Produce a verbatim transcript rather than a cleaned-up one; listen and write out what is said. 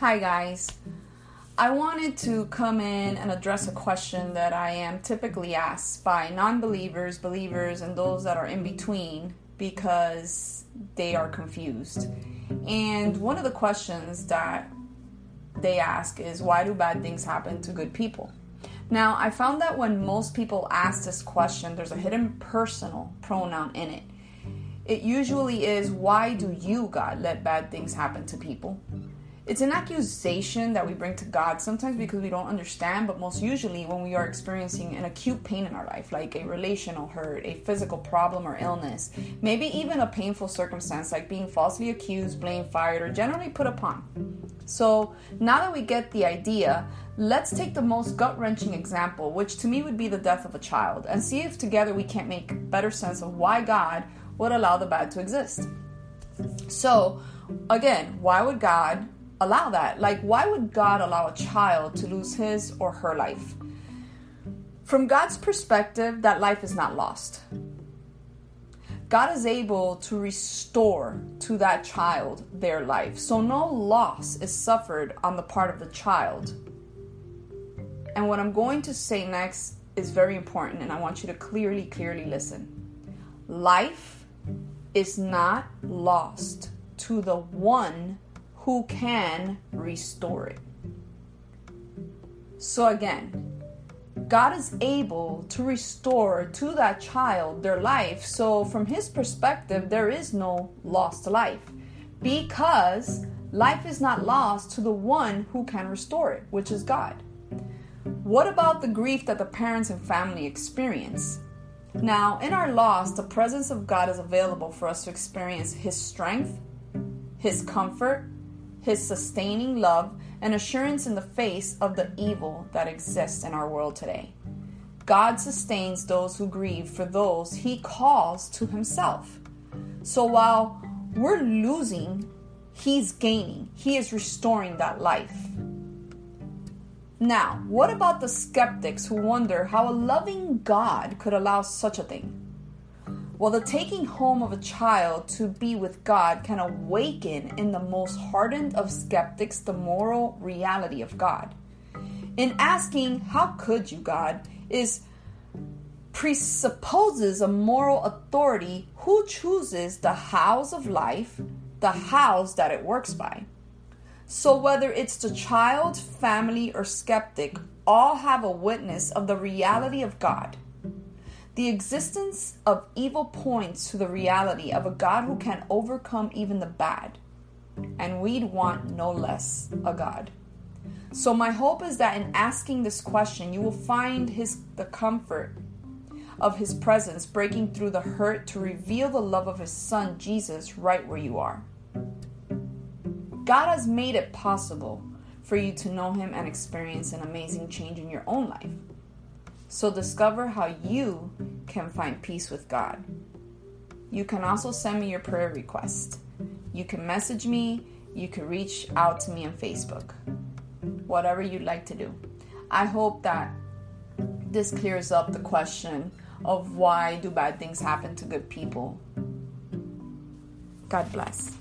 Hi guys, I wanted to come in and address a question that I am typically asked by non-believers, believers, and those that are in between because they are confused. And one of the questions that they ask is, why do bad things happen to good people? Now, I found that when most people ask this question, there's a hidden personal pronoun in it. It usually is, why do you, God, let bad things happen to people? It's an accusation that we bring to God sometimes because we don't understand, but most usually when we are experiencing an acute pain in our life, like a relational hurt, a physical problem or illness, maybe even a painful circumstance like being falsely accused, blamed, fired, or generally put upon. So now that we get the idea, let's take the most gut-wrenching example, which to me would be the death of a child, and see if together we can't make better sense of why God would allow the bad to exist. So again, why would God allow that? Like, why would God allow a child to lose his or her life? From God's perspective, that life is not lost. God is able to restore to that child their life. So no loss is suffered on the part of the child. And what I'm going to say next is very important, and I want you to clearly, clearly listen. Life is not lost to the one who can restore it. So again, God is able to restore to that child their life. So from his perspective, there is no lost life, because life is not lost to the one who can restore it, which is God. What about the grief that the parents and family experience? Now, in our loss, the presence of God is available for us to experience his strength, his comfort, his sustaining love, and assurance in the face of the evil that exists in our world today. God sustains those who grieve for those he calls to himself. So while we're losing, he's gaining. He is restoring that life. Now, what about the skeptics who wonder how a loving God could allow such a thing? Well, the taking home of a child to be with God can awaken in the most hardened of skeptics the moral reality of God. In asking, how could you, God, is presupposes a moral authority who chooses the hows of life, the hows that it works by. So whether it's the child, family, or skeptic, all have a witness of the reality of God. The existence of evil points to the reality of a God who can overcome even the bad. And we'd want no less a God. So my hope is that in asking this question, you will find his the comfort of his presence breaking through the hurt to reveal the love of his son, Jesus, right where you are. God has made it possible for you to know him and experience an amazing change in your own life. So discover how you can find peace with God. You can also send me your prayer request. You can message me. You can reach out to me on Facebook. Whatever you'd like to do. I hope that this clears up the question of why do bad things happen to good people. God bless.